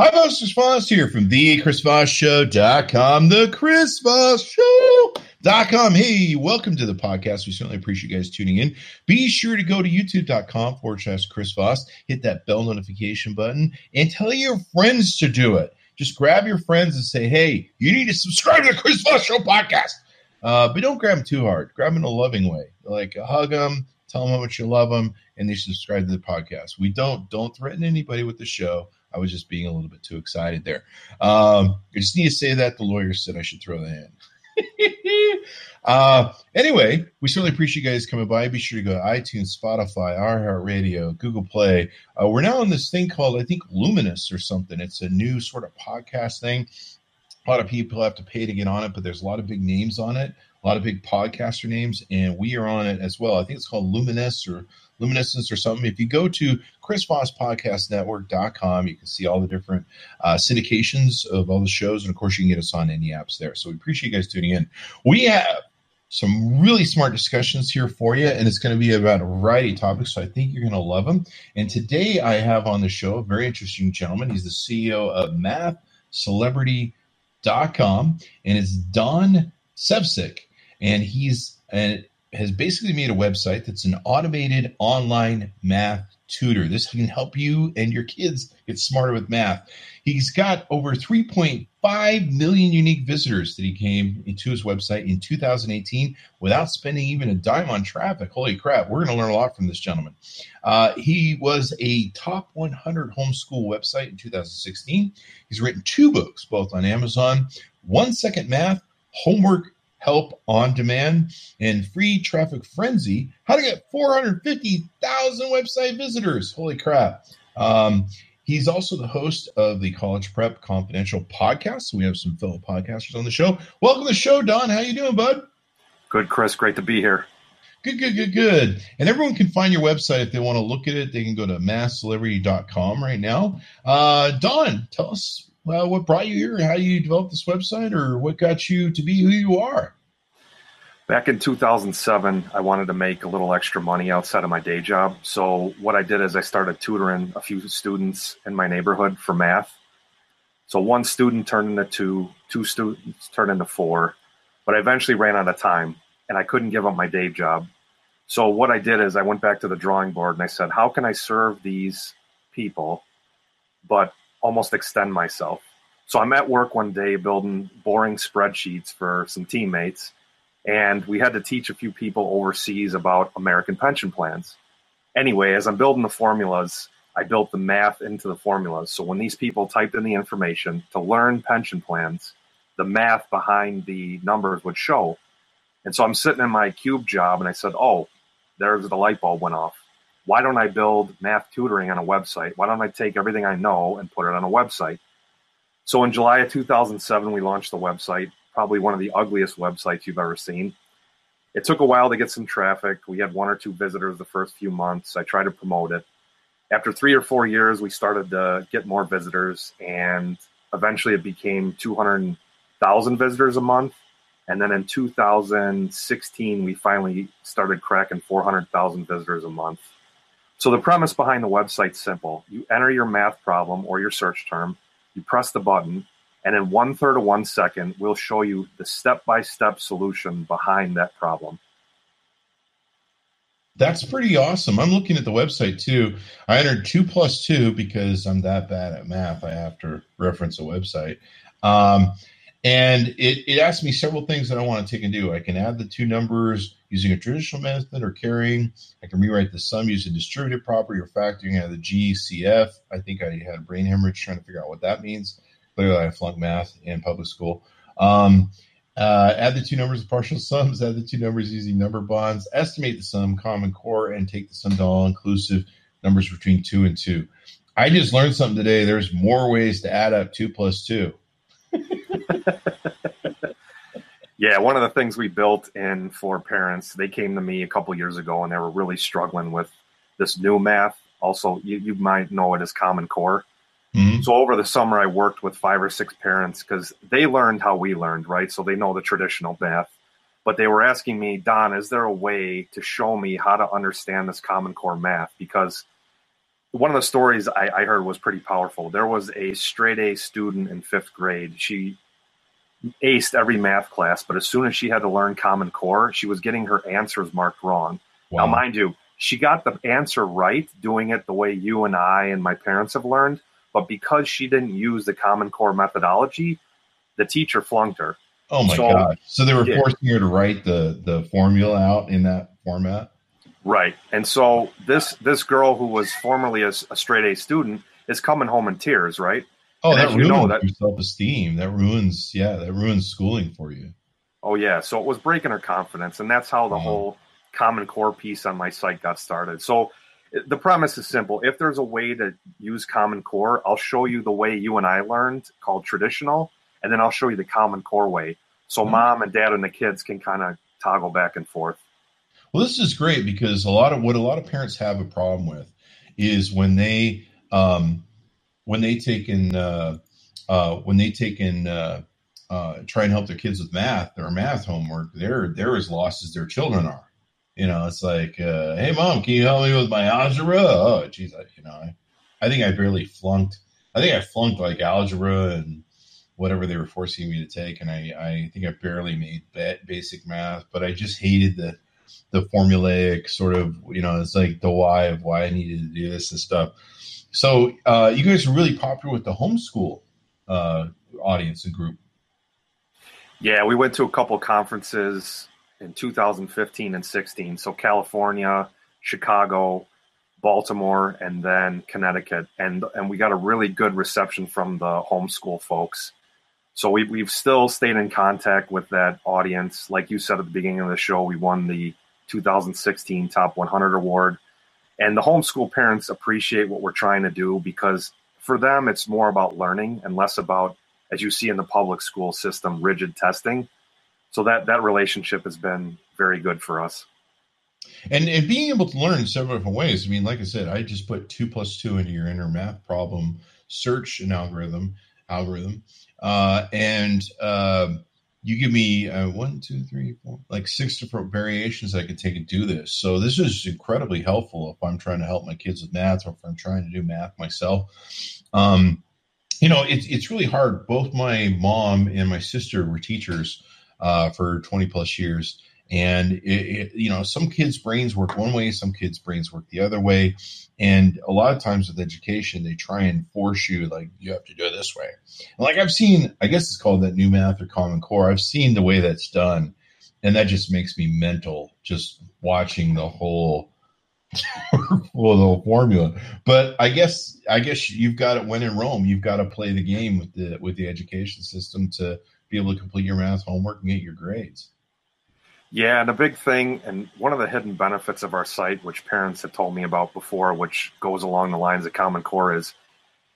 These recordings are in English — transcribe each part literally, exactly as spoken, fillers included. Hi, folks. Chris Voss here from the chris voss show dot com, the chris voss show dot com. Hey, welcome to the podcast. We certainly appreciate you guys tuning in. Be sure to go to youtube dot com forward slash Chris Voss, hit that bell notification button, and tell your friends to do it. Just grab your friends and say, hey, you need to subscribe to the Chris Voss Show podcast. Uh, but don't grab them too hard. Grab them in a loving way. Like, hug them, tell them how much you love them, and they subscribe to the podcast. We don't, don't threaten anybody with the show. I was just being a little bit too excited there. Um, I just need to say that. The lawyer said I should throw that in. uh, anyway, we certainly appreciate you guys coming by. Be sure to go to iTunes, Spotify, iHeartRadio, Google Play. Uh, we're now on this thing called, I think, Luminous or something. It's a new sort of podcast thing. A lot of people have to pay to get on it, but there's a lot of big names on it, a lot of big podcaster names, and we are on it as well. I think it's called Luminous or Luminescence or something. If you go to Chris Voss Podcast Network dot com, you can see all the different uh, syndications of all the shows. And, of course, you can get us on any apps there. So we appreciate you guys tuning in. We have some really smart discussions here for you, and it's going to be about a variety of topics, so I think you're going to love them. And today I have on the show a very interesting gentleman. He's the C E O of math celebrity dot com, and it's Don Sevcik. And he's an has basically made a website that's an automated online math tutor. This can help you and your kids get smarter with math. He's got over three point five million unique visitors that he came into his website in two thousand eighteen without spending even a dime on traffic. Holy crap, we're going to learn a lot from this gentleman. Uh, he was a top one hundred homeschool website in two thousand sixteen. He's written two books, both on Amazon, One Second Math, Homework Help on Demand, and Free Traffic Frenzy, how to get four hundred fifty thousand website visitors. Holy crap. Um, he's also the host of the College Prep Confidential podcast. So we have some fellow podcasters on the show. Welcome to the show, Don. How you doing, bud? Good, Chris. Great to be here. Good, good, good, good. And everyone can find your website if they want to look at it. They can go to math celebrity dot com right now. Uh, Don, tell us. Well, what brought you here? How you developed this website, or what got you to be who you are? Back in two thousand seven, I wanted to make a little extra money outside of my day job. So what I did is I started tutoring a few students in my neighborhood for math. So one student turned into two, two students turned into four, but I eventually ran out of time and I couldn't give up my day job. So what I did is I went back to the drawing board and I said, how can I serve these people, but almost extend myself? So I'm at work one day building boring spreadsheets for some teammates, and we had to teach a few people overseas about American pension plans. Anyway, as I'm building the formulas, I built the math into the formulas. So when these people typed in the information to learn pension plans, the math behind the numbers would show. And so I'm sitting in my cube job and I said, oh, there's the light bulb went off. Why don't I build math tutoring on a website? Why don't I take everything I know and put it on a website? So in July of two thousand seven, we launched the website, probably one of the ugliest websites you've ever seen. It took a while to get some traffic. We had one or two visitors the first few months. I tried to promote it. After three or four years, we started to get more visitors, and eventually it became two hundred thousand visitors a month. And then in two thousand sixteen, we finally started cracking four hundred thousand visitors a month. So the premise behind the website's simple. You enter your math problem or your search term, you press the button, and in one third of one second, we'll show you the step-by-step solution behind that problem. That's pretty awesome. I'm looking at the website too. I entered two plus two because I'm that bad at math. I have to reference a website. Um, and it, it asks me several things that I want to take and do. I can add the two numbers using a traditional method or carrying. I can rewrite the sum using distributive property or factoring out of the G C F. I think I had a brain hemorrhage trying to figure out what that means. Clearly, I flunked math in public school. Um, uh, add the two numbers of partial sums. Add the two numbers using number bonds. Estimate the sum, Common Core, and take the sum to all-inclusive numbers between two and two. I just learned something today. There's more ways to add up two plus two. Yeah, one of the things we built in for parents, they came to me a couple years ago and they were really struggling with this new math. Also, you, you might know it as Common Core. Mm-hmm. So over the summer, I worked with five or six parents because they learned how we learned, right? So they know the traditional math. But they were asking me, Don, is there a way to show me how to understand this Common Core math? Because one of the stories I, I heard was pretty powerful. There was a straight A student in fifth grade. She aced every math class, but as soon as she had to learn Common Core, she was getting her answers marked wrong. Wow. Now, mind you, she got the answer right, doing it the way you and I and my parents have learned, but because she didn't use the Common Core methodology, the teacher flunked her. Oh my so, God. So they were yeah. forcing her to write the, the formula out in that format? Right. And so this this girl who was formerly a, a straight A student is coming home in tears, right? Oh, and that ruins you know, that, your self-esteem. That ruins, yeah, that ruins schooling for you. Oh, yeah. So it was breaking her confidence, and that's how the mm-hmm. whole Common Core piece on my site got started. So the premise is simple. If there's a way to use Common Core, I'll show you the way you and I learned called traditional, and then I'll show you the Common Core way. So mm-hmm. mom and dad and the kids can kind of toggle back and forth. Well, this is great because a lot of what a lot of parents have a problem with is when they um, when they take in uh, uh, when they take in uh, uh, try and help their kids with math or math homework, they're they're as lost as their children are. You know, it's like, uh, hey, mom, can you help me with my algebra? Oh, geez, I, you know, I, I think I barely flunked. I think I flunked like algebra and whatever they were forcing me to take, and I I think I barely made basic math, but I just hated the. the formulaic sort of, you know, it's like the why of why I needed to do this and stuff. So uh, you guys are really popular with the homeschool uh, audience and group. Yeah, we went to a couple conferences in two thousand fifteen and sixteen. So California, Chicago, Baltimore, and then Connecticut. And and we got a really good reception from the homeschool folks. So we, we've still stayed in contact with that audience. Like you said at the beginning of the show, we won the two thousand sixteen Top one hundred Award. And the homeschool parents appreciate what we're trying to do because for them, it's more about learning and less about, as you see in the public school system, rigid testing. So that, that relationship has been very good for us. And, and being able to learn in several different ways. I mean, like I said, I just put two plus two into your inner math problem, search an algorithm, algorithm. Uh, and, uh, you give me, uh, one, two, three, four, like six different variations I can take and do this. So this is incredibly helpful if I'm trying to help my kids with math or if I'm trying to do math myself. Um, you know, it's, it's really hard. Both my mom and my sister were teachers, uh, for twenty plus years. And it, it, you know, some kids' brains work one way, some kids' brains work the other way. And a lot of times with education, they try and force you, like, you have to do it this way. And like I've seen, I guess it's called that new math or Common Core. I've seen the way that's done. And that just makes me mental, just watching the whole, well, the whole formula. But I guess, I guess you've got it when in Rome. You've got to play the game with the, with the education system to be able to complete your math homework and get your grades. Yeah, and a big thing, and one of the hidden benefits of our site, which parents had told me about before, which goes along the lines of Common Core, is,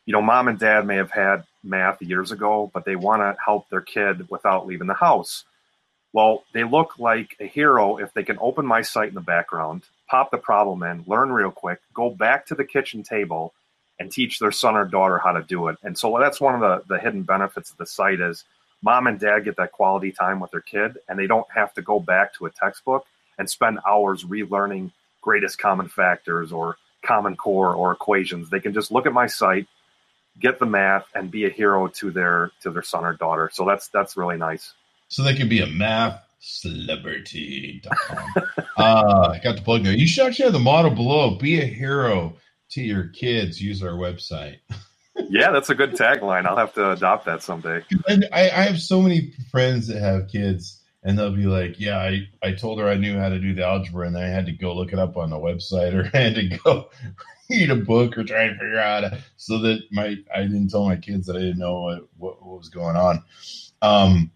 you know, mom and dad may have had math years ago, but they want to help their kid without leaving the house. Well, they look like a hero if they can open my site in the background, pop the problem in, learn real quick, go back to the kitchen table, and teach their son or daughter how to do it. And so that's one of the, the hidden benefits of the site is, mom and dad get that quality time with their kid, and they don't have to go back to a textbook and spend hours relearning greatest common factors or Common Core or equations. They can just look at my site, get the math, and be a hero to their to their son or daughter. So that's that's really nice. So they can be a math celebrity dot com. uh, I got the plug there. You should actually have the motto below, be a hero to your kids. Use our website. Yeah, that's a good tagline. I'll have to adopt that someday. And I, I have so many friends that have kids, and they'll be like, yeah, I, I told her I knew how to do the algebra, and then I had to go look it up on the website, or I had to go read a book or try and figure out how to, so that my I didn't tell my kids that I didn't know what, what, what was going on. Um,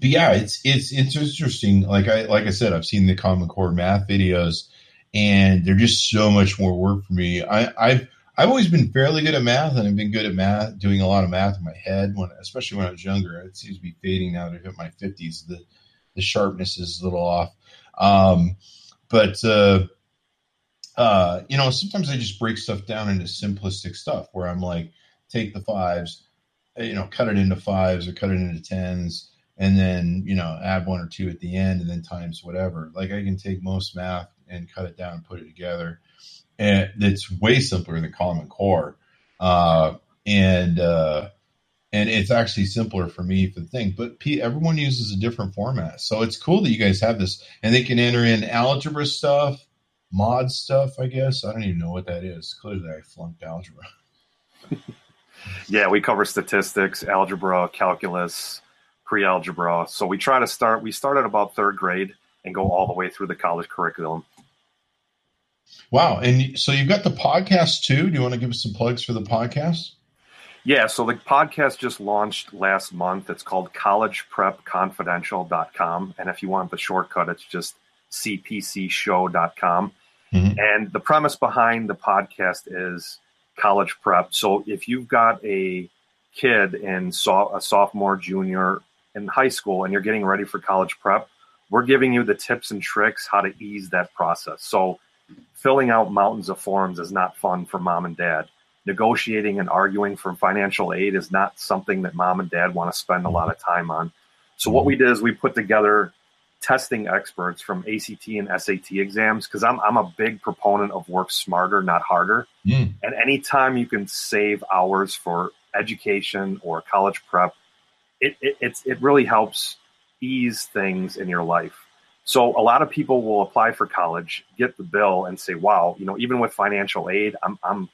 but, yeah, it's, it's it's interesting. Like I Like I said, I've seen the Common Core math videos, and they're just so much more work for me. I, I've I've always been fairly good at math, and I've been good at math, doing a lot of math in my head, when, especially when I was younger. It seems to be fading now that I hit my fifties. The, the sharpness is a little off. Um, but, uh, uh, you know, sometimes I just break stuff down into simplistic stuff where I'm like, take the fives, you know, cut it into fives or cut it into tens, and then, you know, add one or two at the end and then times whatever. Like I can take most math and cut it down and put it together. and it's way simpler than Common Core. Uh, and, uh, and it's actually simpler for me for the thing, but P, everyone uses a different format. So it's cool that you guys have this, and they can enter in algebra stuff, mod stuff, I guess. I don't even know what that is. Clearly I flunked algebra. Yeah, we cover statistics, algebra, calculus, pre-algebra. So we try to start, we start at about third grade and go all the way through the college curriculum. Wow. And so you've got the podcast too. Do you want to give us some plugs for the podcast? Yeah. So the podcast just launched last month. It's called college prep confidential dot com. And if you want the shortcut, it's just c p c show dot com. Mm-hmm. And the premise behind the podcast is college prep. So if you've got a kid in so- a sophomore, junior in high school, and you're getting ready for college prep, we're giving you the tips and tricks how to ease that process. So filling out mountains of forms is not fun for mom and dad. Negotiating and arguing for financial aid is not something that mom and dad want to spend a lot of time on. So what we did is we put together testing experts from A C T and S A T exams, because I'm I'm a big proponent of work smarter, not harder. Mm. And anytime you can save hours for education or college prep, it, it it's it really helps ease things in your life. So a lot of people will apply for college, get the bill, and say, "Wow, you know, even with financial aid, I'm I'm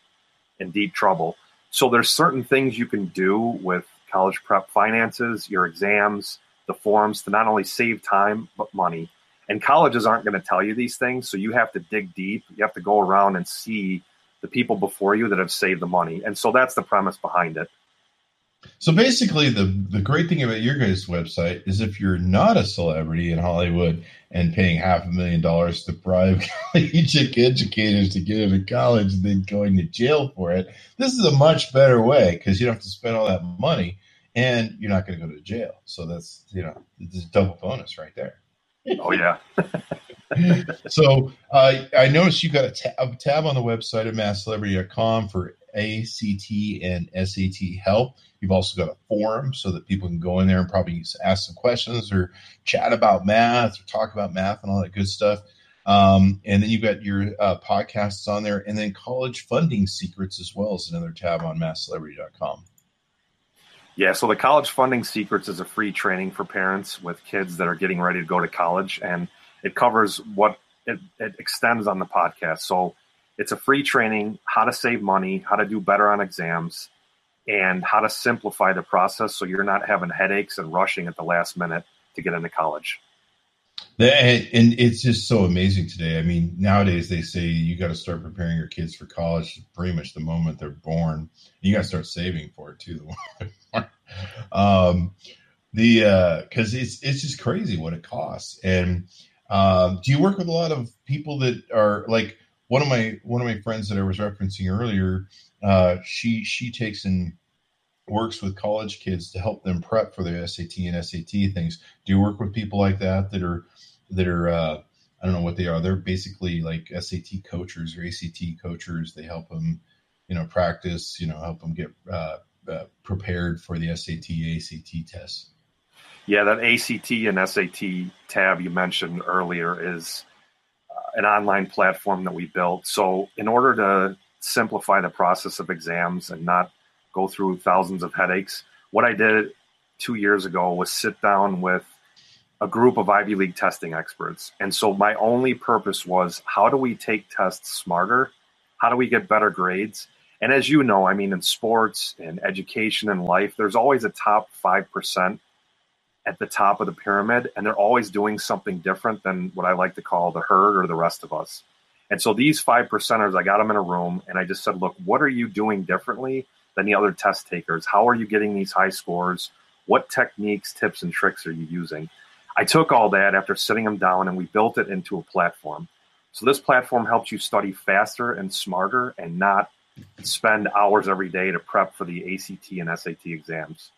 in deep trouble." So there's certain things you can do with college prep finances, your exams, the forms, to not only save time, but money. And colleges aren't going to tell you these things. So you have to dig deep. You have to go around and see the people before you that have saved the money. And so that's the premise behind it. So basically the, the great thing about your guys' website is if you're not a celebrity in Hollywood and paying half a million dollars to bribe collegiate educators to get into college and then going to jail for it, this is a much better way because you don't have to spend all that money. And you're not going to go to jail. So that's, you know, it's a double bonus right there. Oh, yeah. So uh, I noticed you got a tab, tab on the website of math celebrity dot com for A C T and S A T help. You've also got a forum so that people can go in there and probably ask some questions or chat about math or talk about math and all that good stuff. Um, and then you've got your uh, podcasts on there. And then College Funding Secrets as well is another tab on math celebrity dot com. Yeah, so the College Funding Secrets is a free training for parents with kids that are getting ready to go to college, and it covers what it, it extends on the podcast. So it's a free training, how to save money, how to do better on exams, and how to simplify the process so you're not having headaches and rushing at the last minute to get into college. And it's just so amazing today. I mean, nowadays they say you got to start preparing your kids for college pretty much the moment they're born. You got to start saving for it too. um, the uh, because it's it's just crazy what it costs. And um, do you work with a lot of people that are like one of my one of my friends that I was referencing earlier? Uh, she she takes in. works with college kids to help them prep for their S A T and S A T things. Do you work with people like that that are, that are, uh, I don't know what they are. They're basically like S A T coaches or A C T coaches. They help them, you know, practice, you know, help them get uh, uh, prepared for the S A T, A C T tests. Yeah, that A C T and S A T tab you mentioned earlier is uh, an online platform that we built. So in order to simplify the process of exams and not go through thousands of headaches, what I did two years ago was sit down with a group of Ivy League testing experts. And so my only purpose was, how do we take tests smarter? How do we get better grades? And as you know, I mean, in sports and education and life, there's always a top five percent at the top of the pyramid. And they're always doing something different than what I like to call the herd or the rest of us. And so these five percenters, I got them in a room and I just said, look, what are you doing differently than the other test takers? How are you getting these high scores? What techniques, tips, and tricks are you using? I took all that after sitting them down and we built it into a platform. So this platform helps you study faster and smarter and not spend hours every day to prep for the A C T and S A T exams.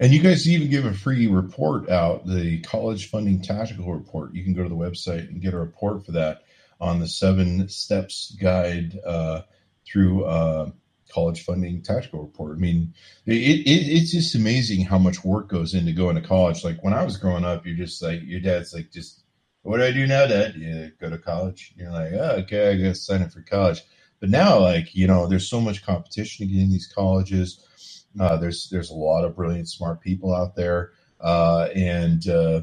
And you guys even give a free report out, the College Funding Tactical Report. You can go to the website and get a report for that on the seven steps guide uh, through uh College Funding Tactical Report. I mean, it, it it's just amazing how much work goes into going to college. Like when I was growing up, you're just like, your dad's like, just what do I do now, Dad? You go to college. You're like, oh, okay, I guess sign up for college. But now, like, you know, there's so much competition to get in these colleges. Uh, there's there's a lot of brilliant, smart people out there. Uh, and, uh,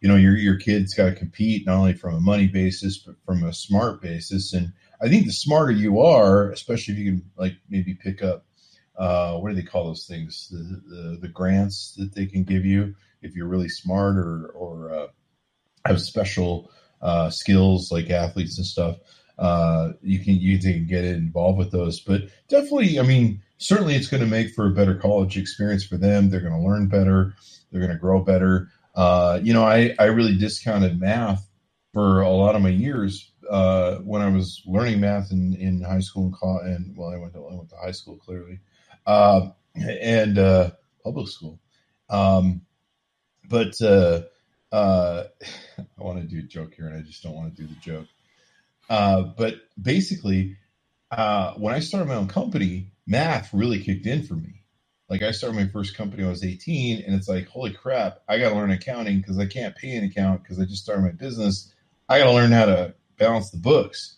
you know, your your kid's got to compete not only from a money basis, but from a smart basis. And I think the smarter you are, especially if you can, like, maybe pick up, uh, what do they call those things, the, the the grants that they can give you if you're really smart or, or uh, have special uh, skills like athletes and stuff. Uh, you can you can get involved with those. But definitely, I mean, certainly it's going to make for a better college experience for them. They're going to learn better. They're going to grow better. Uh, you know, I, I really discounted math for a lot of my years uh, when I was learning math in, in high school. And, co- and well, I went, to, I went to high school, clearly, uh, and uh, public school. Um, but uh, uh, I want to do a joke here, and I just don't want to do the joke. Uh, but basically, uh, when I started my own company, math really kicked in for me. Like, I started my first company when I was eighteen, and it's like, holy crap, I got to learn accounting because I can't pay an account because I just started my business. I got to learn how to balance the books.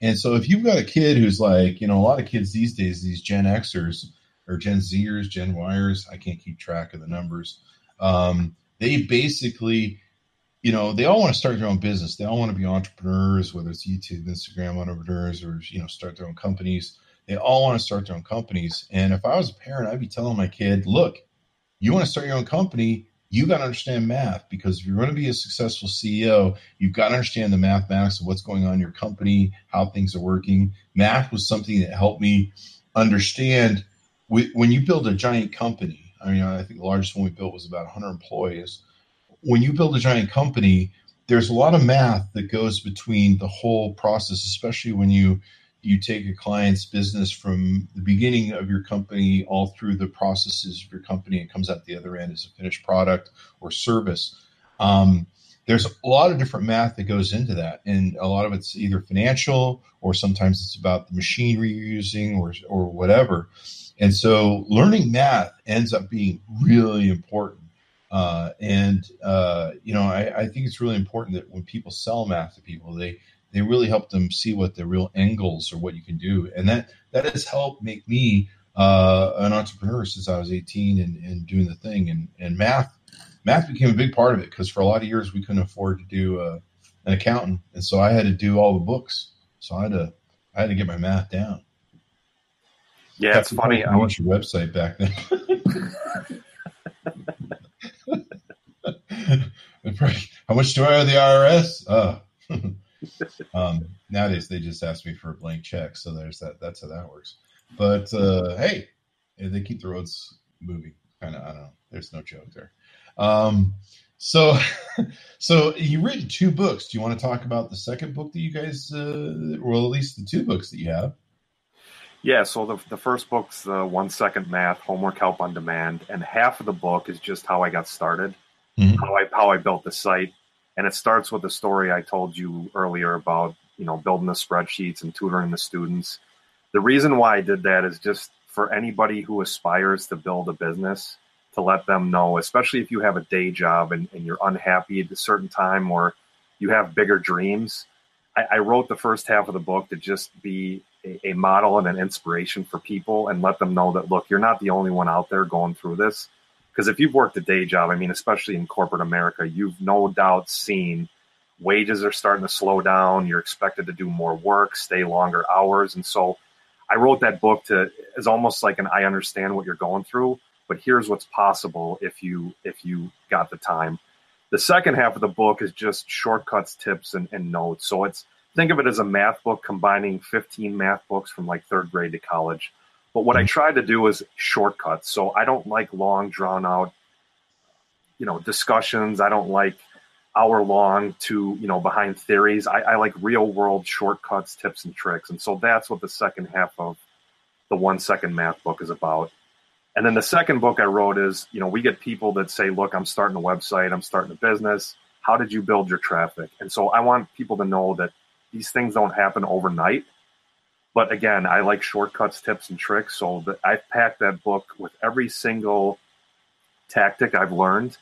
And so if you've got a kid who's like, you know, a lot of kids these days, these Gen Xers or Gen Zers, Gen Yers, I can't keep track of the numbers. Um, they basically... You know, they all want to start their own business. They all want to be entrepreneurs, whether it's YouTube, Instagram entrepreneurs, or, you know, start their own companies. They all want to start their own companies. And if I was a parent, I'd be telling my kid, look, you want to start your own company, you got to understand math, because if you're going to be a successful C E O, you've got to understand the mathematics of what's going on in your company, how things are working. Math was something that helped me understand when you build a giant company. I mean, I think the largest one we built was about one hundred employees. When you build a giant company, there's a lot of math that goes between the whole process, especially when you you take a client's business from the beginning of your company all through the processes of your company and comes out the other end as a finished product or service. Um, there's a lot of different math that goes into that, and a lot of it's either financial or sometimes it's about the machinery you're using or or whatever. And so learning math ends up being really important. Uh, and, uh, you know, I, I think it's really important that when people sell math to people, they, they really help them see what the real end goals are, what you can do. And that, that has helped make me, uh, an entrepreneur since I was eighteen and, and doing the thing and, and math, math became a big part of it. Cause for a lot of years we couldn't afford to do, uh, an accountant. And so I had to do all the books. So I had to, I had to get my math down. Yeah. That's it's funny. I watched your website back then. How much do I owe the I R S? Oh. um, nowadays, they just ask me for a blank check. So there's that. That's how that works. But uh, hey, they keep the roads moving. Kind of. I don't know. There's no joke there. Um, so, so you've written two books. Do you want to talk about the second book that you guys, uh, well, at least the two books that you have? Yeah, so the the first book's uh, One Second Math, Homework Help on Demand, and half of the book is just how I got started, mm-hmm. how I how I built the site, and it starts with the story I told you earlier about, you know, building the spreadsheets and tutoring the students. The reason why I did that is just for anybody who aspires to build a business, to let them know, especially if you have a day job and, and you're unhappy at a certain time or you have bigger dreams. I, I wrote the first half of the book to just be a model and an inspiration for people and let them know that, look, you're not the only one out there going through this. Because if you've worked a day job, I mean, especially in corporate America, you've no doubt seen wages are starting to slow down. You're expected to do more work, stay longer hours. And so I wrote that book to is almost like an, I understand what you're going through, but here's what's possible if you, if you got the time. The second half of the book is just shortcuts, tips, and, and notes. So it's, think of it as a math book combining fifteen math books from like third grade to college. But what I tried to do is shortcuts. So I don't like long, drawn out, you know, discussions. I don't like hour long to, you know, behind theories. I, I like real world shortcuts, tips, and tricks. And so that's what the second half of the One Second Math book is about. And then the second book I wrote is, you know, we get people that say, look, I'm starting a website, I'm starting a business. How did you build your traffic? And so I want people to know that these things don't happen overnight. But again, I like shortcuts, tips, and tricks. So that I've packed that book with every single tactic I've learned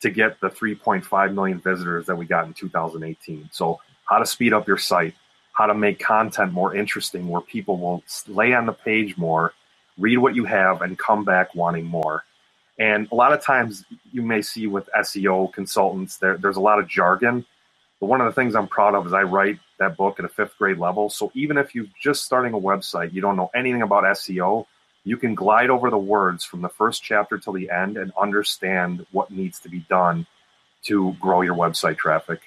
to get the three point five million visitors that we got in two thousand eighteen. So how to speed up your site, how to make content more interesting where people will lay on the page more, read what you have, and come back wanting more. And a lot of times you may see with S E O consultants, there, there's a lot of jargon. But one of the things I'm proud of is I write that book at a fifth grade level. So even if you're just starting a website, you don't know anything about S E O, you can glide over the words from the first chapter till the end and understand what needs to be done to grow your website traffic.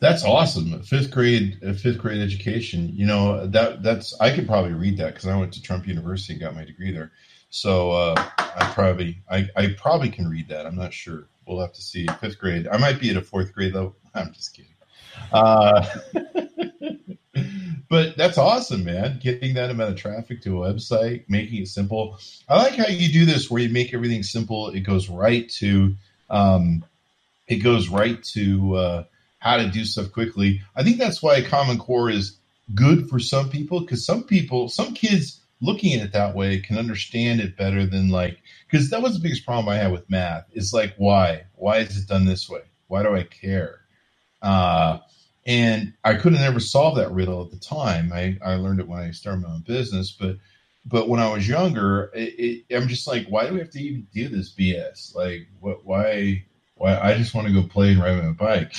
That's awesome. Fifth grade, fifth grade education. You know, that that's, I could probably read that because I went to Trump University and got my degree there. So uh, I probably, I, I probably can read that. I'm not sure. We'll have to see. Fifth grade. I might be at a fourth grade level. I'm just kidding. Uh, but that's awesome, man. Getting that amount of traffic to a website, making it simple. I like how you do this where you make everything simple. It goes right to, um, it goes right to uh, how to do stuff quickly. I think that's why Common Core is good for some people, because some people, some kids looking at it that way can understand it better than like, because that was the biggest problem I had with math. It's like, why? Why is it done this way? Why do I care? Uh, and I could have never solved that riddle at the time. I, I learned it when I started my own business, but, but when I was younger, it, it, I'm just like, why do we have to even do this B S? Like what, why, why I just want to go play and ride my bike.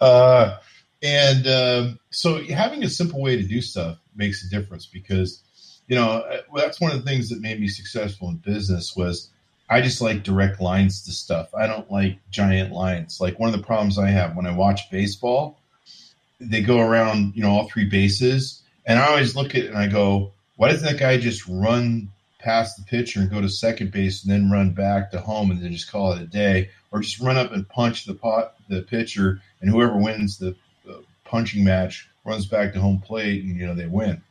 uh, and, um, so having a simple way to do stuff makes a difference because, you know, that's one of the things that made me successful in business was, I just like direct lines to stuff. I don't like giant lines. Like one of the problems I have when I watch baseball, they go around, you know, all three bases. And I always look at it and I go, why doesn't that guy just run past the pitcher and go to second base and then run back to home and then just call it a day, or just run up and punch the pot, the pitcher, and whoever wins the uh, punching match runs back to home plate and, you know, they win.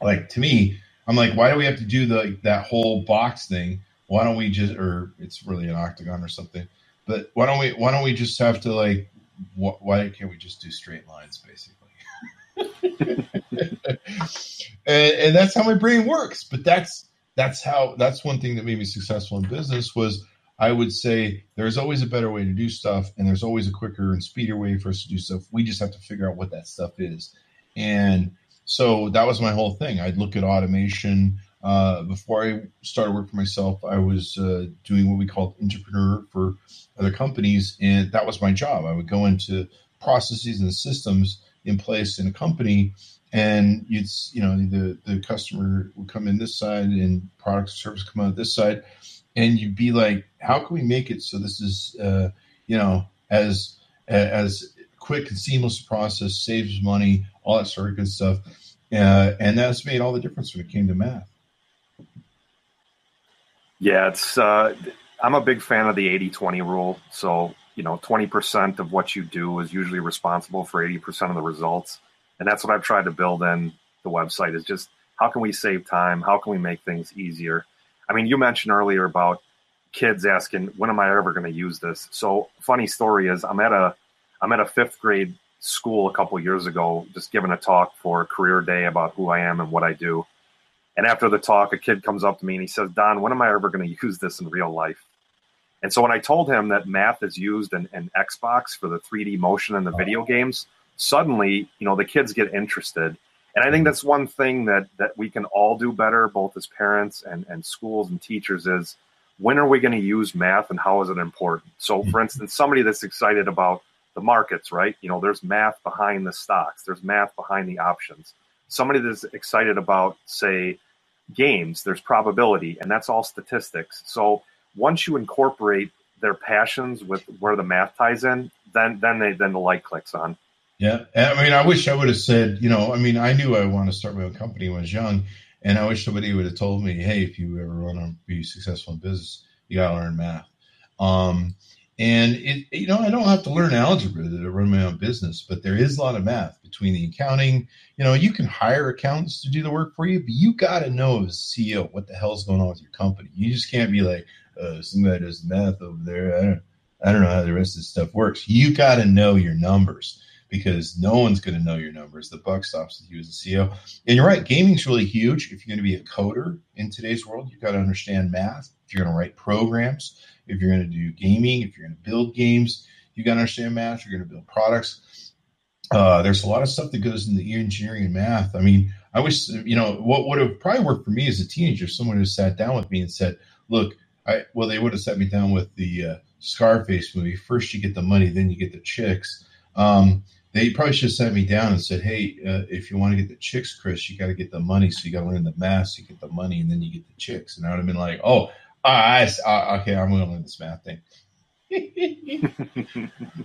Like to me, I'm like, why do we have to do the that whole box thing? Why don't we just, or it's really an octagon or something, but why don't we, why don't we just have to like, wh- why can't we just do straight lines basically? and, and that's how my brain works. But that's, that's how, that's one thing that made me successful in business was I would say there's always a better way to do stuff. And there's always a quicker and speedier way for us to do stuff. We just have to figure out what that stuff is. And so that was my whole thing. I'd look at automation. Uh, before I started work for myself, I was uh, doing what we called entrepreneur for other companies, and that was my job. I would go into processes and systems in place in a company, and you'd, you know, the the customer would come in this side, and product or service come out this side, and you'd be like, "How can we make it so this is, uh, you know, as as quick and seamless a process, saves money, all that sort of good stuff," uh, and that's made all the difference when it came to math. Yeah, it's. Uh, I'm a big fan of the eighty twenty rule. So, you know, twenty percent of what you do is usually responsible for eighty percent of the results. And that's what I've tried to build in the website is just how can we save time? How can we make things easier? I mean, you mentioned earlier about kids asking, when am I ever going to use this? So funny story is I'm at a I'm at a fifth grade school a couple years ago, just giving a talk for career day about who I am and what I do. And after the talk, a kid comes up to me and he says, "Don, when am I ever going to use this in real life?" And so when I told him that math is used in, in Xbox for the three D motion and the video games, suddenly, you know, the kids get interested. And I think that's one thing that that we can all do better, both as parents and, and schools and teachers, is when are we going to use math and how is it important? So, for instance, somebody that's excited about the markets, right? You know, there's math behind the stocks. There's math behind the options. Somebody that's excited about, say, games, there's probability, and that's all statistics. So once you incorporate their passions with where the math ties in, then then they then the light clicks on. Yeah. And I mean, I wish I would have said, you know, I mean, I knew I wanted to start my own company when I was young, and I wish somebody would have told me, hey, if you ever want to be successful in business, you got to learn math. Um, and, it, you know, I don't have to learn algebra to run my own business, but there is a lot of math between the accounting. You know, you can hire accountants to do the work for you, but you got to know as C E O what the hell's going on with your company. You just can't be like, oh, somebody does math over there. I don't, I don't know how the rest of this stuff works. You got to know your numbers because no one's going to know your numbers. The buck stops with you as a C E O. And you're right, gaming's really huge. If you're going to be a coder in today's world, you've got to understand math. If you're going to write programs, if you're going to do gaming, if you're going to build games, you've got to understand math. You're going to build products. Uh, there's a lot of stuff that goes into engineering and math. I mean, I wish, you know, what would have probably worked for me as a teenager, someone who sat down with me and said, look, I, well, they would have set me down with the uh, Scarface movie. First you get the money, then you get the chicks. Um, they probably should have sat me down and said, hey, uh, if you want to get the chicks, Chris, you got to get the money. So you got to learn the math, so you get the money, and then you get the chicks. And I would have been like, oh, I, I okay, I'm going to learn this math thing.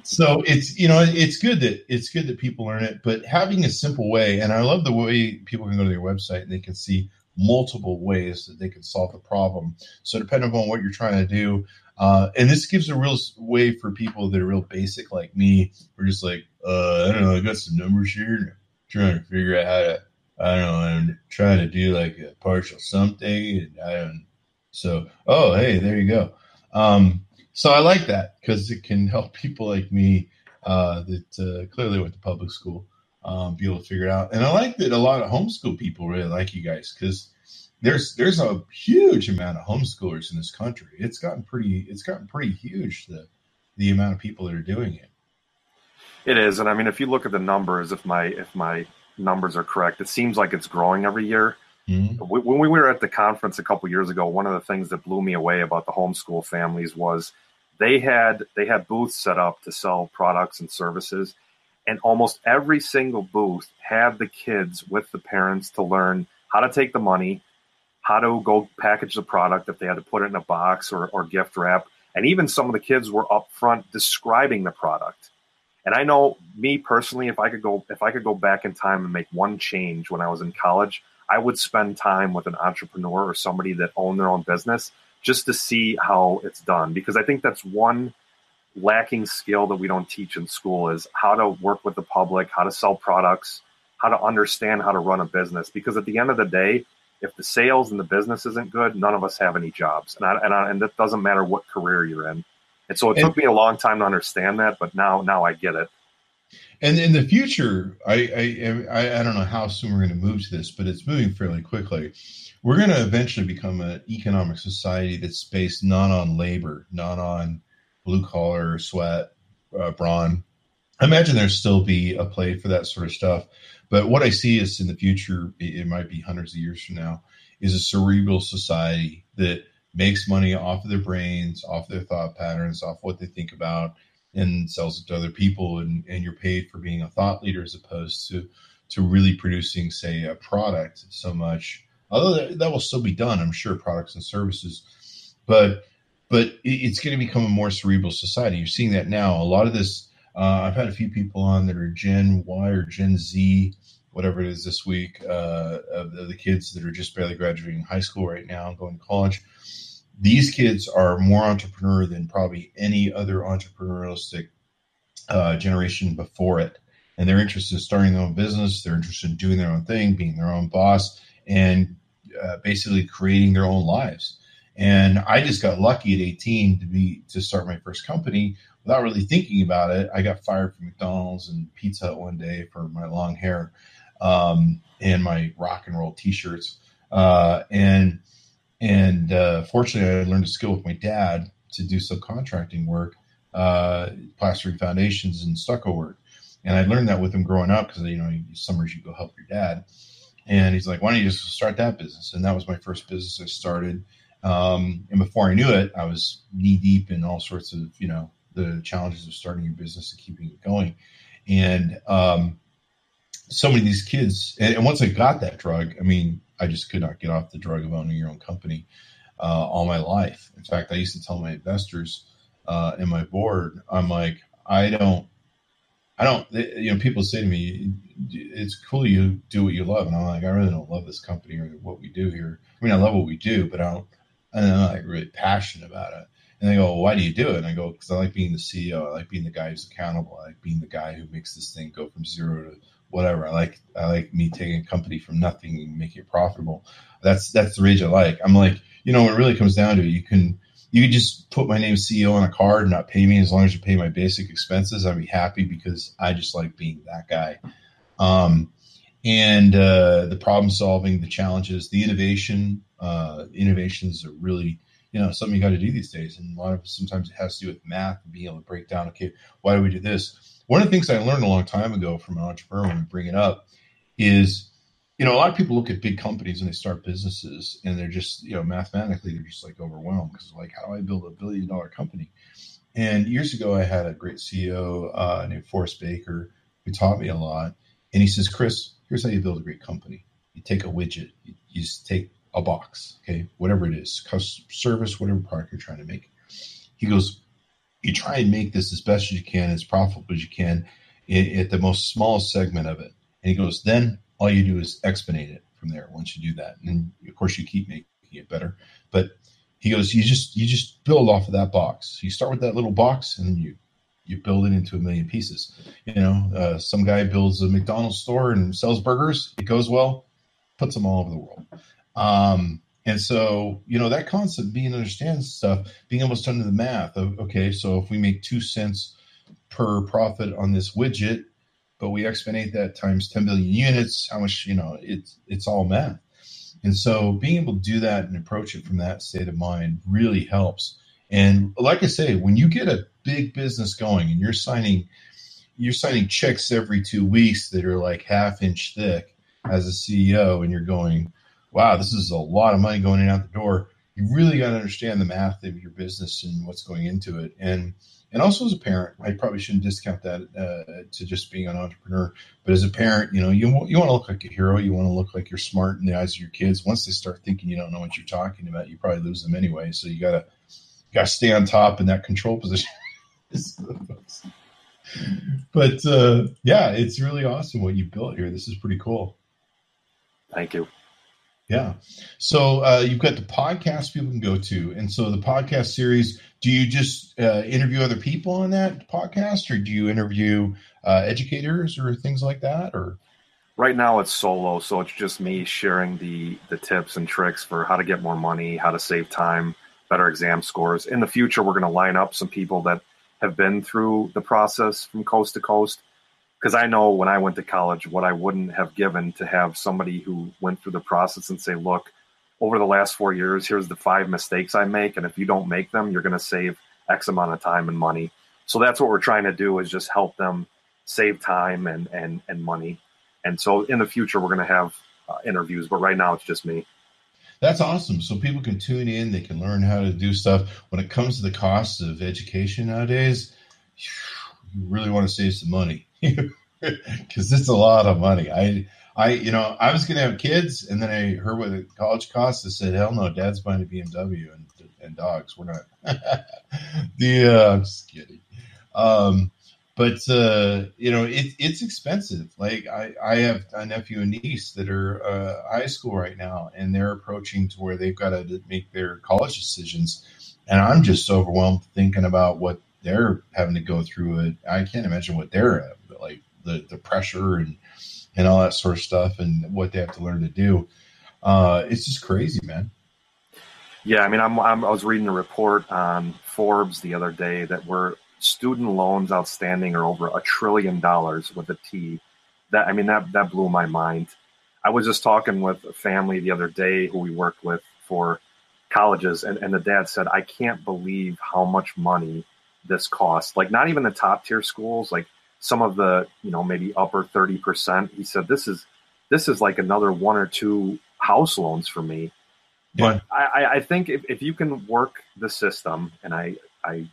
So it's, you know, it's good that it's good that people learn it, but having a simple way. And I love the way people can go to their website and they can see multiple ways that they can solve the problem. So depending on what you're trying to do, uh, and this gives a real way for people that are real basic like me. We're just like, uh, I don't know, I got some numbers here and I'm trying to figure out how to, I don't know, I'm trying to do like a partial something. And I don't, so, oh, hey, there you go. Um, so I like that because it can help people like me uh, that uh, clearly went to public school. Um, be able to figure it out. And I like that a lot of homeschool people really like you guys because there's there's a huge amount of homeschoolers in this country. It's gotten pretty it's gotten pretty huge, the the amount of people that are doing it. It is, and I mean, if you look at the numbers, if my if my numbers are correct, it seems like it's growing every year. Mm-hmm. When we were at the conference a couple years ago, one of the things that blew me away about the homeschool families was they had they had booths set up to sell products and services. And almost every single booth had the kids with the parents to learn how to take the money, how to go package the product if they had to put it in a box or, or gift wrap. And even some of the kids were up front describing the product. And I know me personally, if I could go, if I could go back in time and make one change when I was in college, I would spend time with an entrepreneur or somebody that owned their own business just to see how it's done. Because I think that's one lacking skill that we don't teach in school is how to work with the public, how to sell products, how to understand how to run a business. Because at the end of the day, if the sales and the business isn't good, none of us have any jobs. And I, and I, and that doesn't matter what career you're in. And so it and, took me a long time to understand that, but now, now I get it. And in the future, I, I, I don't know how soon we're going to move to this, but it's moving fairly quickly. We're going to eventually become an economic society that's based not on labor, not on blue collar, sweat, uh, brawn. I imagine there'll still be a play for that sort of stuff. But what I see is in the future, it might be hundreds of years from now, is a cerebral society that makes money off of their brains, off their thought patterns, off what they think about, and sells it to other people. And, and you're paid for being a thought leader as opposed to, to really producing, say, a product so much. Although that, that will still be done, I'm sure, products and services. But But it's going to become a more cerebral society. You're seeing that now. A lot of this, uh, I've had a few people on that are Gen Y or Gen Z, whatever it is this week, uh, of the kids that are just barely graduating high school right now and going to college. These kids are more entrepreneur than probably any other entrepreneurialistic uh, generation before it. And they're interested in starting their own business. They're interested in doing their own thing, being their own boss, and uh, basically creating their own lives. And I just got lucky at eighteen to be to start my first company without really thinking about it. I got fired from McDonald's and Pizza Hut one day for my long hair um, and my rock and roll T-shirts. Uh, and and uh, fortunately, I learned a skill with my dad to do subcontracting work, uh, plastering foundations and stucco work. And I learned that with him growing up because, you know, summers you go help your dad. And he's like, why don't you just start that business? And that was my first business I started. Um, and before I knew it, I was knee deep in all sorts of, you know, the challenges of starting your business and keeping it going. And, um, so many of these kids, and, and once I got that drug, I mean, I just could not get off the drug of owning your own company, uh, all my life. In fact, I used to tell my investors, uh, and my board, I'm like, I don't, I don't, you know, people say to me, it's cool you do what you love. And I'm like, I really don't love this company or what we do here. I mean, I love what we do, but I don't, and I'm like really passionate about it. And they go, well, why do you do it? And I go, because I like being the C E O. I like being the guy who's accountable. I like being the guy who makes this thing go from zero to whatever. I like I like me taking a company from nothing and making it profitable. That's that's the rage I like. I'm like, you know, when it really comes down to it, you can you could just put my name C E O on a card and not pay me. As long as you pay my basic expenses, I'd be happy because I just like being that guy. Um, and uh, the problem solving, the challenges, the innovation, uh, innovations are really, you know, something you got to do these days. And a lot of sometimes it has to do with math and being able to break down, okay, why do we do this? One of the things I learned a long time ago from an entrepreneur when I bring it up is, you know, a lot of people look at big companies when they start businesses and they're just, you know, mathematically, they're just like overwhelmed because like, how do I build a billion dollar company? And years ago, I had a great C E O uh, named Forrest Baker who taught me a lot. And he says, Chris, here's how you build a great company. You take a widget, you, you just take a box, okay, whatever it is, customer service, whatever product you're trying to make. He goes, you try and make this as best as you can, as profitable as you can at the most smallest segment of it. And he goes, then all you do is exponate it from there once you do that. And of course you keep making it better. But he goes, you just you just build off of that box. You start with that little box and then you, you build it into a million pieces. You know, uh, some guy builds a McDonald's store and sells burgers. It goes well, puts them all over the world. Um, and so, you know, that concept, being understand stuff, being able to turn to the math of, okay, so if we make two cents per profit on this widget, but we exponate that times ten billion units, how much, you know, it's, it's all math. And so being able to do that and approach it from that state of mind really helps. And like I say, when you get a big business going and you're signing, you're signing checks every two weeks that are like half inch thick as a C E O, and you're going, wow, this is a lot of money going in out the door. You really got to understand the math of your business and what's going into it. And And also as a parent, I probably shouldn't discount that uh, to just being an entrepreneur. But as a parent, you know, you, you want to look like a hero. You want to look like you're smart in the eyes of your kids. Once they start thinking you don't know what you're talking about, you probably lose them anyway. So you gotta you gotta stay on top in that control position. But uh, yeah, it's really awesome what you built here. This is pretty cool. Thank you. Yeah. So uh, you've got the podcast people can go to. And so the podcast series, do you just uh, interview other people on that podcast, or do you interview uh, educators or things like that? Or right now it's solo. So it's just me sharing the, the tips and tricks for how to get more money, how to save time, better exam scores. In the future, we're going to line up some people that have been through the process from coast to coast. Because I know when I went to college, what I wouldn't have given to have somebody who went through the process and say, look, over the last four years, here's the five mistakes I make. And if you don't make them, you're going to save X amount of time and money. So that's what we're trying to do, is just help them save time and, and, and money. And so in the future, we're going to have uh, interviews. But right now, it's just me. That's awesome. So people can tune in. They can learn how to do stuff. When it comes to the costs of education nowadays, you really want to save some money. Because it's a lot of money. I, I, you know, I was going to have kids, and then I heard what the college costs. I said, "Hell no, Dad's buying a B M W and and dogs. We're not." the uh, I'm just kidding. Um, but uh, you know, it, it's expensive. Like I, I have a nephew and niece that are uh, high school right now, and they're approaching to where they've got to make their college decisions, and I'm just so overwhelmed thinking about what they're having to go through. It, I can't imagine what they're at. Like the, the pressure and, and all that sort of stuff and what they have to learn to do. Uh, it's just crazy, man. Yeah. I mean, I'm, I'm, I was reading a report on Forbes the other day that were student loans outstanding are over a trillion dollars with a T. That, I mean, that, that blew my mind. I was just talking with a family the other day who we worked with for colleges, and, and the dad said, I can't believe how much money this costs. Like not even the top tier schools, like some of the, you know, maybe upper thirty percent. He said, this is, this is like another one or two house loans for me. Yeah. But I, I think if, if you can work the system, and I, I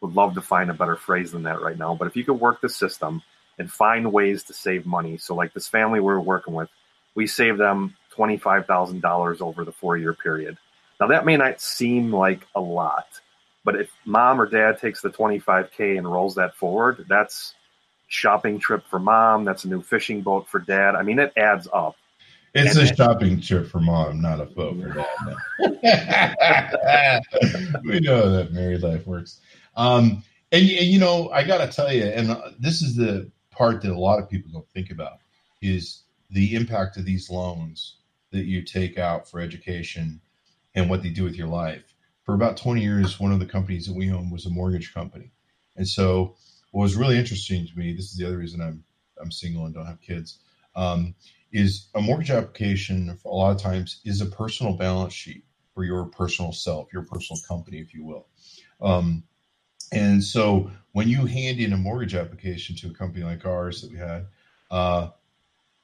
would love to find a better phrase than that right now, but if you could work the system and find ways to save money. So like this family we're working with, we saved them twenty-five thousand dollars over the four year period. Now that may not seem like a lot, but if mom or dad takes the twenty-five K and rolls that forward, that's shopping trip for mom, that's a new fishing boat for dad. I mean, it adds up. It's and, a shopping trip for mom, not a boat for dad. No. We know how that married life works. Um, and, and, you know, I got to tell you, and this is the part that a lot of people don't think about, is the impact of these loans that you take out for education and what they do with your life. for about twenty years, one of the companies that we owned was a mortgage company. And so what was really interesting to me, this is the other reason I'm I'm single and don't have kids, um, is a mortgage application a lot of times is a personal balance sheet for your personal self, your personal company, if you will. Um, and so when you hand in a mortgage application to a company like ours that we had, uh,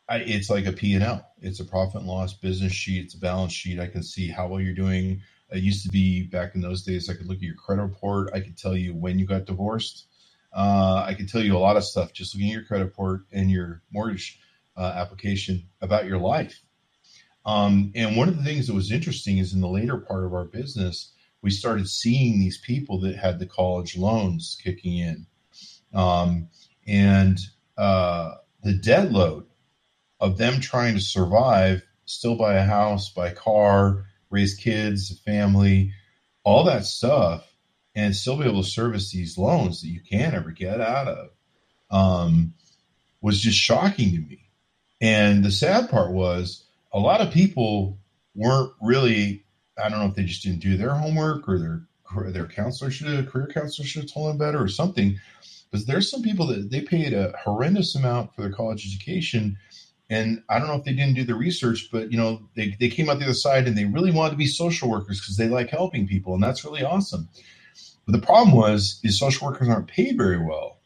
I, it's like a P and L. It's a profit and loss business sheet. It's a balance sheet. I can see how well you're doing. It used to be back in those days, I could look at your credit report. I could tell you when you got divorced. Uh, I could tell you a lot of stuff just looking at your credit report and your mortgage uh, application about your life. Um, and one of the things that was interesting is in the later part of our business, we started seeing these people that had the college loans kicking in. Um, and uh, the debt load of them trying to survive, still buy a house, buy a car, raise kids, a family, all that stuff, and still be able to service these loans that you can't ever get out of, um, was just shocking to me. And the sad part was a lot of people weren't really, I don't know if they just didn't do their homework or their their counselor should have, career counselor should have told them better or something, because there's some people that they paid a horrendous amount for their college education. And I don't know if they didn't do the research, but, you know, they, they came out the other side and they really wanted to be social workers because they like helping people. And that's really awesome. But the problem was is social workers aren't paid very well.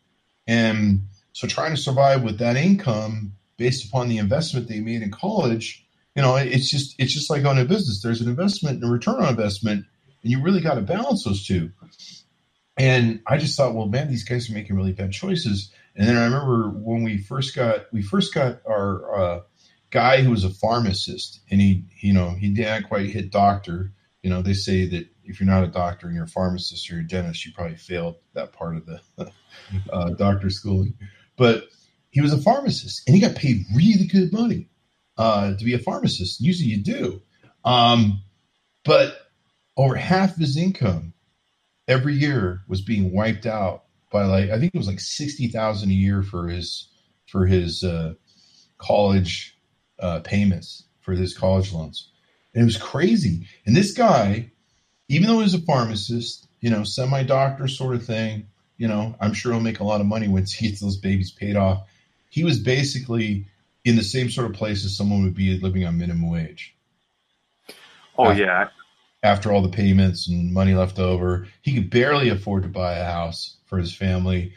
And so trying to survive with that income based upon the investment they made in college, you know, it's just it's just like on a business. There's an investment and a return on investment, and you really got to balance those two. And I just thought, well, man, these guys are making really bad choices. And then I remember when we first got we first got our uh, guy who was a pharmacist, and he you know he didn't quite hit doctor. You know, they say that if you're not a doctor and you're a pharmacist or you're a dentist, you probably failed that part of the uh, doctor schooling. But he was a pharmacist, and he got paid really good money uh, to be a pharmacist. Usually, you do, um, but over half of his income every year was being wiped out by, like, I think it was like sixty thousand dollars a year for his for his uh, college uh, payments for his college loans. And it was crazy. And this guy, even though he was a pharmacist, you know, semi-doctor sort of thing, you know, I'm sure he'll make a lot of money once he gets those babies paid off. He was basically in the same sort of place as someone would be living on minimum wage. Oh, after, yeah. After all the payments and money left over, he could barely afford to buy a house for his family.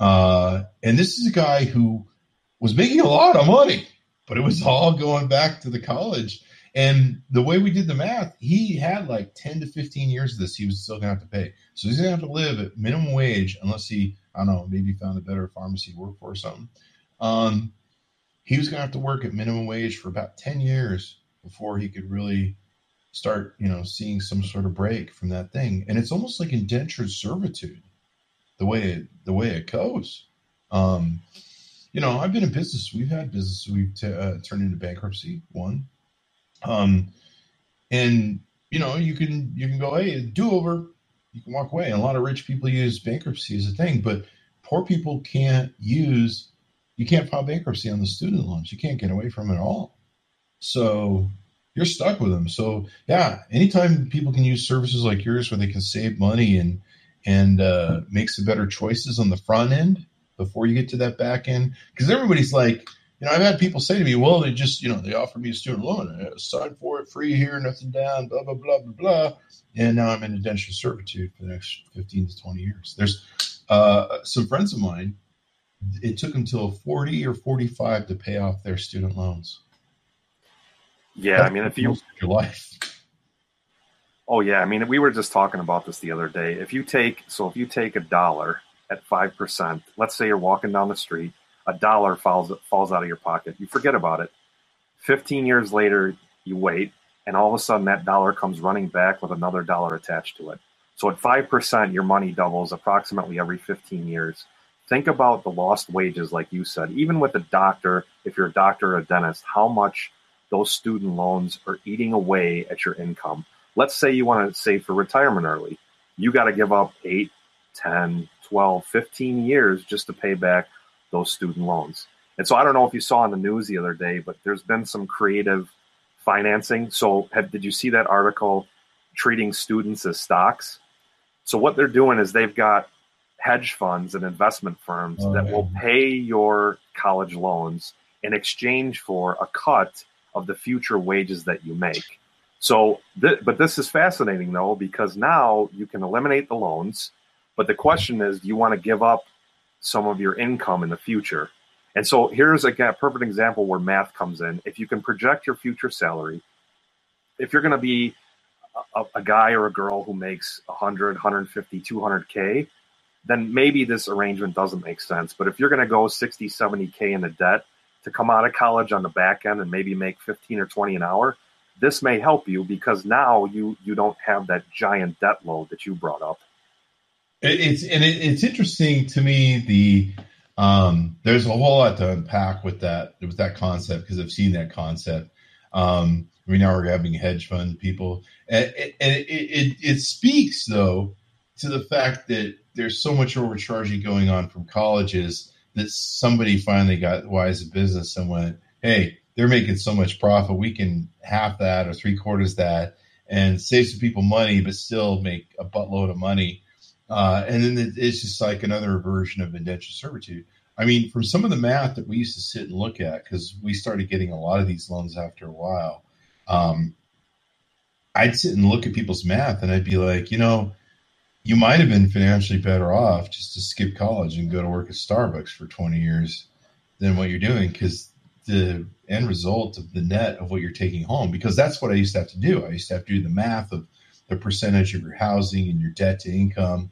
Uh, and this is a guy who was making a lot of money, but it was all going back to the college. And the way we did the math, he had like ten to fifteen years of this he was still going to have to pay. So he's going to have to live at minimum wage unless he, I don't know, maybe found a better pharmacy to work for or something. Um, he was going to have to work at minimum wage for about ten years before he could really start, you know, seeing some sort of break from that thing. And it's almost like indentured servitude, the way it, the way it goes. Um, you know, I've been in business. We've had business. We've t- uh, turned into bankruptcy, one. Um, and you know, you can, you can go, hey, do over, you can walk away. And a lot of rich people use bankruptcy as a thing, but poor people can't use, you can't file bankruptcy on the student loans. You can't get away from it all. So you're stuck with them. So yeah, anytime people can use services like yours where they can save money and, and, uh, make some better choices on the front end before you get to that back end. Cause everybody's like, you know, I've had people say to me, well, they just, you know, they offered me a student loan. I signed for it, free here, nothing down, blah, blah, blah, blah, blah. And now I'm in indentured servitude for the next fifteen to twenty years. There's uh, some friends of mine, it took until forty or forty-five to pay off their student loans. Yeah, That's I mean, if you... your life. Oh, yeah. I mean, we were just talking about this the other day. If you take, so if you take a dollar at five percent, let's say you're walking down the street, a dollar falls falls out of your pocket. You forget about it. fifteen years later, you wait, and all of a sudden that dollar comes running back with another dollar attached to it. So at five percent, your money doubles approximately every fifteen years. Think about the lost wages, like you said. Even with a doctor, if you're a doctor or a dentist, how much those student loans are eating away at your income. Let's say you want to save for retirement early. You got to give up eight, ten, twelve, fifteen years just to pay back those student loans. And so I don't know if you saw on the news the other day, but there's been some creative financing. So have, did you see that article? treating students as stocks. So what they're doing is they've got hedge funds and investment firms okay. that will pay your college loans in exchange for a cut of the future wages that you make. So, th- but this is fascinating though, because now you can eliminate the loans, but the question is, do you want to give up some of your income in the future? And so here's again, a perfect example where math comes in. If you can project your future salary, if you're going to be a, a guy or a girl who makes one hundred, one fifty, two hundred K, then maybe this arrangement doesn't make sense. But if you're going to go sixty, seventy K in the debt to come out of college on the back end and maybe make fifteen or twenty an hour, this may help you because now you you don't have that giant debt load that you brought up. It's and it, it's interesting to me. The um, there's a whole lot to unpack with that with that concept because I've seen that concept. Um, I mean, now we're having hedge fund people, and, and it, it it speaks though to the fact that there's so much overcharging going on from colleges that somebody finally got wise to business and went, "Hey, they're making so much profit, we can half that or three quarters that and save some people money, but still make a buttload of money." Uh, and then it's just like another version of indentured servitude. I mean, from some of the math that we used to sit and look at, because we started getting a lot of these loans after a while, um, I'd sit and look at people's math and I'd be like, you know, you might have been financially better off just to skip college and go to work at Starbucks for twenty years than what you're doing, because the end result of the net of what you're taking home, because that's what I used to have to do. I used to have to do the math of the percentage of your housing and your debt to income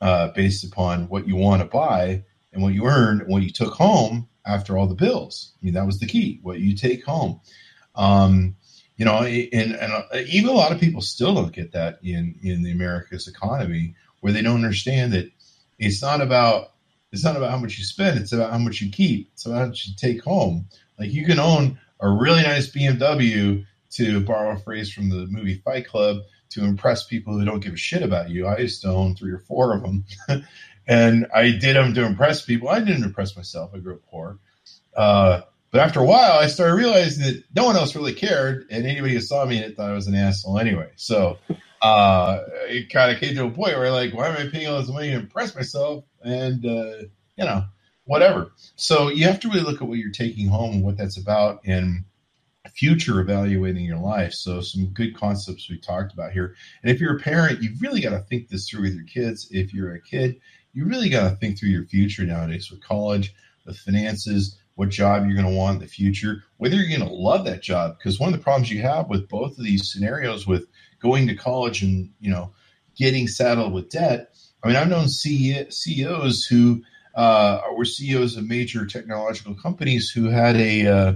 uh, based upon what you want to buy and what you earned and what you took home after all the bills. I mean, that was the key, what you take home. Um, you know, and, and even a lot of people still don't get that in, in the America's economy, where they don't understand that it's not about It's not about how much you spend. It's about how much you keep. It's about how much you take home. Like, you can own a really nice B M W, to borrow a phrase from the movie Fight Club, to impress people who don't give a shit about you. I used to own three or four of them. And I did them to impress people. I didn't impress myself. I grew up poor. Uh, but after a while, I started realizing that no one else really cared. And anybody who saw me thought I was an asshole anyway. So uh, it kind of came to a point where, like, why am I paying all this money to impress myself? And, uh, you know, whatever. So you have to really look at what you're taking home and what that's about and future evaluating your life. So some good concepts we talked about here. And if you're a parent, you've really got to think this through with your kids. If you're a kid, you really got to think through your future nowadays with college, with finances, what job you're going to want in the future, whether you're going to love that job. Because one of the problems you have with both of these scenarios with going to college and, you know, getting saddled with debt, I mean, I've known C E Os who uh, were C E Os of major technological companies who had a uh,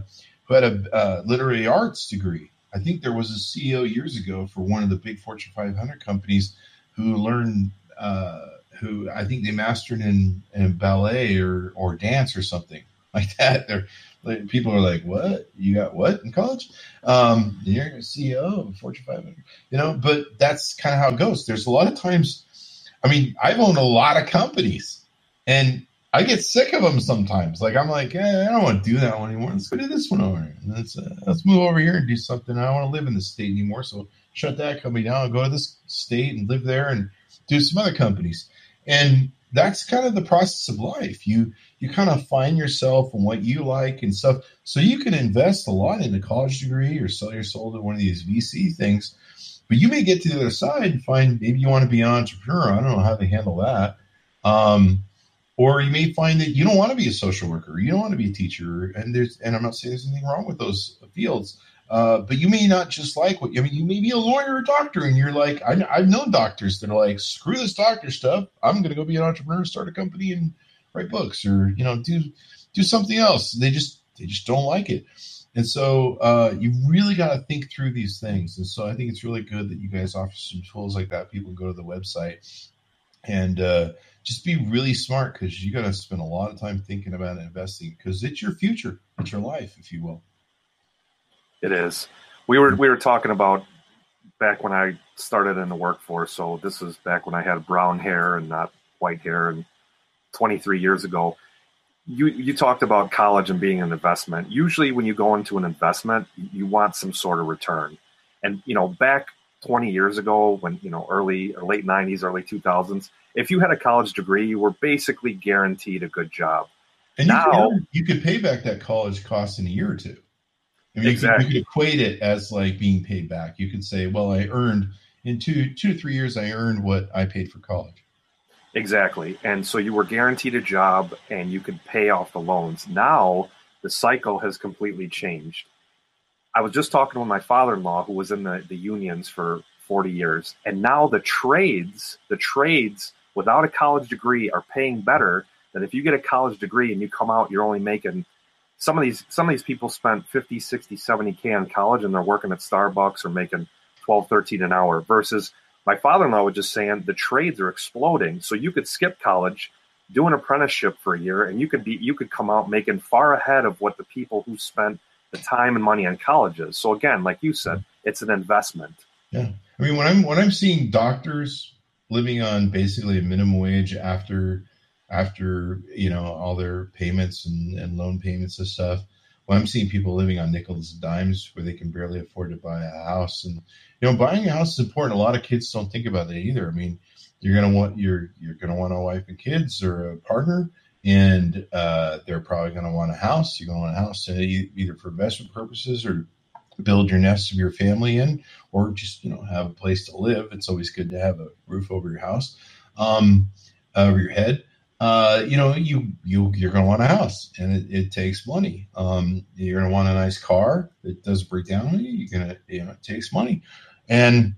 who had a uh, literary arts degree. I think there was a C E O years ago for one of the big Fortune five hundred companies who learned uh, who I think they mastered in, in ballet or, or dance or something like that. They're, like, people are like, "What? You got what in college? Um, you're a C E O of a Fortune five hundred, you know?" But that's kind of how it goes. There's a lot of times. I mean, I've owned a lot of companies, and I get sick of them sometimes. Like, I'm like, eh, I don't want to do that one anymore. Let's go do this one over here. Let's, uh, let's move over here and do something. I don't want to live in this state anymore, so shut that company down. I'll go to this state and live there and do some other companies. And that's kind of the process of life. You you kind of find yourself and what you like and stuff. So you can invest a lot in a college degree or sell your soul to one of these V C things. But you may get to the other side and find maybe you want to be an entrepreneur. I don't know how they handle that. Um, or you may find that you don't want to be a social worker. You don't want to be a teacher. And there's and I'm not saying there's anything wrong with those fields. Uh, but you may not just like what – I mean, you may be a lawyer or a doctor, and you're like – I've known doctors that are like, screw this doctor stuff. I'm going to go be an entrepreneur, start a company, and write books, or, you know, do do something else. They just they just don't like it. And so uh, you really got to think through these things. And so I think it's really good that you guys offer some tools like that. People go to the website and uh, just be really smart, because you got to spend a lot of time thinking about investing, because it's your future. It's your life, if you will. It is. We were we were talking about back when I started in the workforce. So this is back when I had brown hair and not white hair, and twenty-three years ago. You you talked about college and being an investment. Usually when you go into an investment, you want some sort of return. And, you know, back twenty years ago, when, you know, early or late nineties, early two thousands, if you had a college degree, you were basically guaranteed a good job. And now you could pay back that college cost in a year or two. I mean, exactly. You could equate it as like being paid back. You could say, well, I earned in two, two to three years, I earned what I paid for college. Exactly. And so you were guaranteed a job and you could pay off the loans. Now the cycle has completely changed. I was just talking with my father-in-law who was in the, the unions for forty years. And now the trades, the trades without a college degree are paying better than if you get a college degree and you come out, you're only making some of these, some of these people spent fifty, sixty, seventy K on college and they're working at Starbucks or making twelve, thirteen an hour versus my father-in-law was just saying the trades are exploding. So you could skip college, do an apprenticeship for a year, and you could be, you could come out making far ahead of what the people who spent the time and money on college is. So again, like you said, it's an investment. Yeah. I mean, when I'm, when I'm seeing doctors living on basically a minimum wage after, after, you know, all their payments and, and loan payments and stuff, well, I'm seeing people living on nickels and dimes where they can barely afford to buy a house. And, you know, buying a house is important. A lot of kids don't think about that either. I mean, you're going to want your, you're going to want a wife and kids or a partner, and uh, they're probably going to want a house. You're going to want a house to either for investment purposes or build your nest of your family in, or just, you know, have a place to live. It's always good to have a roof over your house, um, over your head. Uh, you know, you, you, you're going to want a house, and it, it takes money. Um, you're going to want a nice car that doesn't break down. You're going to, you know, it takes money. And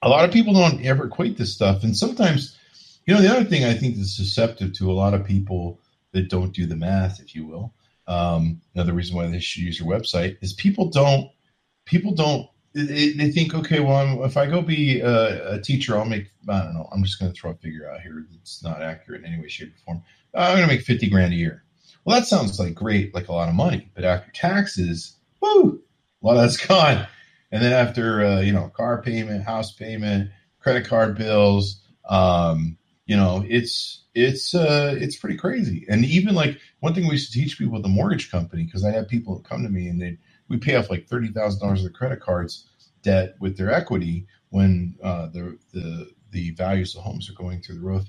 a lot of people don't ever equate this stuff. And sometimes, you know, the other thing I think that's susceptible to a lot of people that don't do the math, if you will, um, another reason why they should use your website is people don't, people don't, They, they think, okay, well, I'm, if I go be a, a teacher, I'll make, I don't know, I'm just going to throw a figure out here. It's not accurate in any way, shape, or form. I'm going to make fifty grand a year. Well, that sounds like great, like a lot of money. But after taxes, woo, a lot of that's gone. And then after, uh, you know, car payment, house payment, credit card bills, um, you know, it's it's uh, it's pretty crazy. And even like one thing we used to teach people at the mortgage company, because I had people come to me and they'd, we pay off like thirty thousand dollars of the credit cards debt with their equity when uh, the, the the values of homes are going through the roof.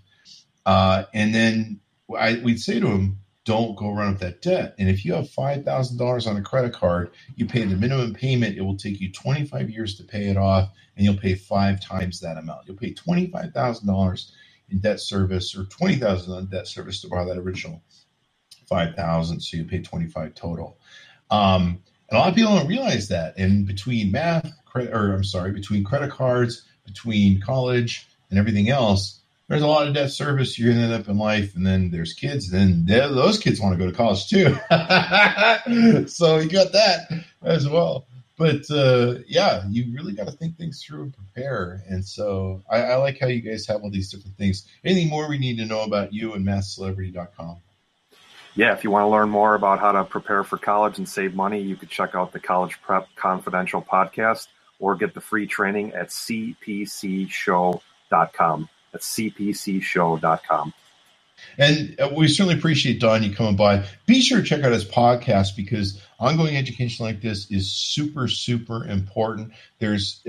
Uh, and then I, we'd say to them, don't go run up that debt. And if you have five thousand dollars on a credit card, you pay the minimum payment. It will take you twenty-five years to pay it off, and you'll pay five times that amount. You'll pay twenty-five thousand dollars in debt service or twenty thousand dollars on debt service to borrow that original five thousand dollars, so you pay twenty-five thousand dollars total. Um, And a lot of people don't realize that. And between math, credit, or I'm sorry, between credit cards, between college and everything else, there's a lot of debt service. You're going to end up in life. And then there's kids. And then those kids want to go to college too. So you got that as well. But uh, yeah, you really got to think things through and prepare. And so I, I like how you guys have all these different things. Anything more we need to know about you and math celebrity dot com? Yeah, if you want to learn more about how to prepare for college and save money, you could check out the College Prep Confidential podcast or get the free training at c p c show dot com. That's c p c show dot com. And we certainly appreciate, Don, you coming by. Be sure to check out his podcast because ongoing education like this is super, super important. There's,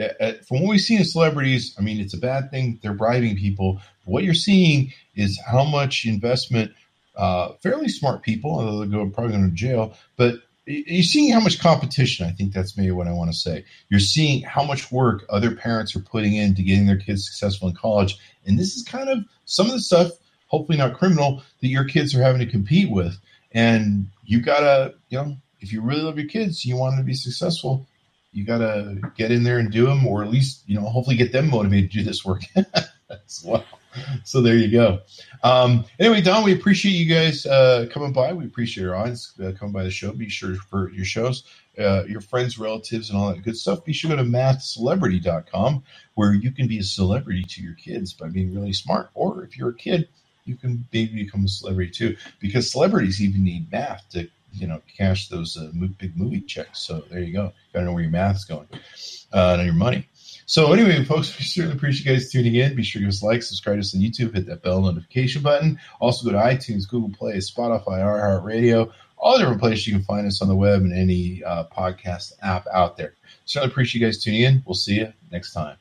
from what we see in celebrities, I mean, it's a bad thing. They're bribing people. But what you're seeing is how much investment Uh, fairly smart people, although they're go, probably going to jail. But you're seeing how much competition. I think that's maybe what I want to say. You're seeing how much work other parents are putting into getting their kids successful in college. And this is kind of some of the stuff, hopefully not criminal, that your kids are having to compete with. And you got to, you know, if you really love your kids, you want them to be successful, you got to get in there and do them, or at least, you know, hopefully get them motivated to do this work as well. So there you go. Um, anyway, Don, we appreciate you guys uh, coming by. We appreciate your audience uh, coming by the show. Be sure for your shows, uh, your friends, relatives, and all that good stuff. Be sure to go to math celebrity dot com where you can be a celebrity to your kids by being really smart. Or if you're a kid, you can maybe become a celebrity too, because celebrities even need math to, you know, cash those uh, big movie checks. So there you go. You got to know where your math's going uh, and your money. So anyway, folks, we certainly appreciate you guys tuning in. Be sure to give us a like, subscribe to us on YouTube, hit that bell notification button. Also go to iTunes, Google Play, Spotify, iHeartRadio, all the different places you can find us on the web and any uh, podcast app out there. Certainly appreciate you guys tuning in. We'll see you next time.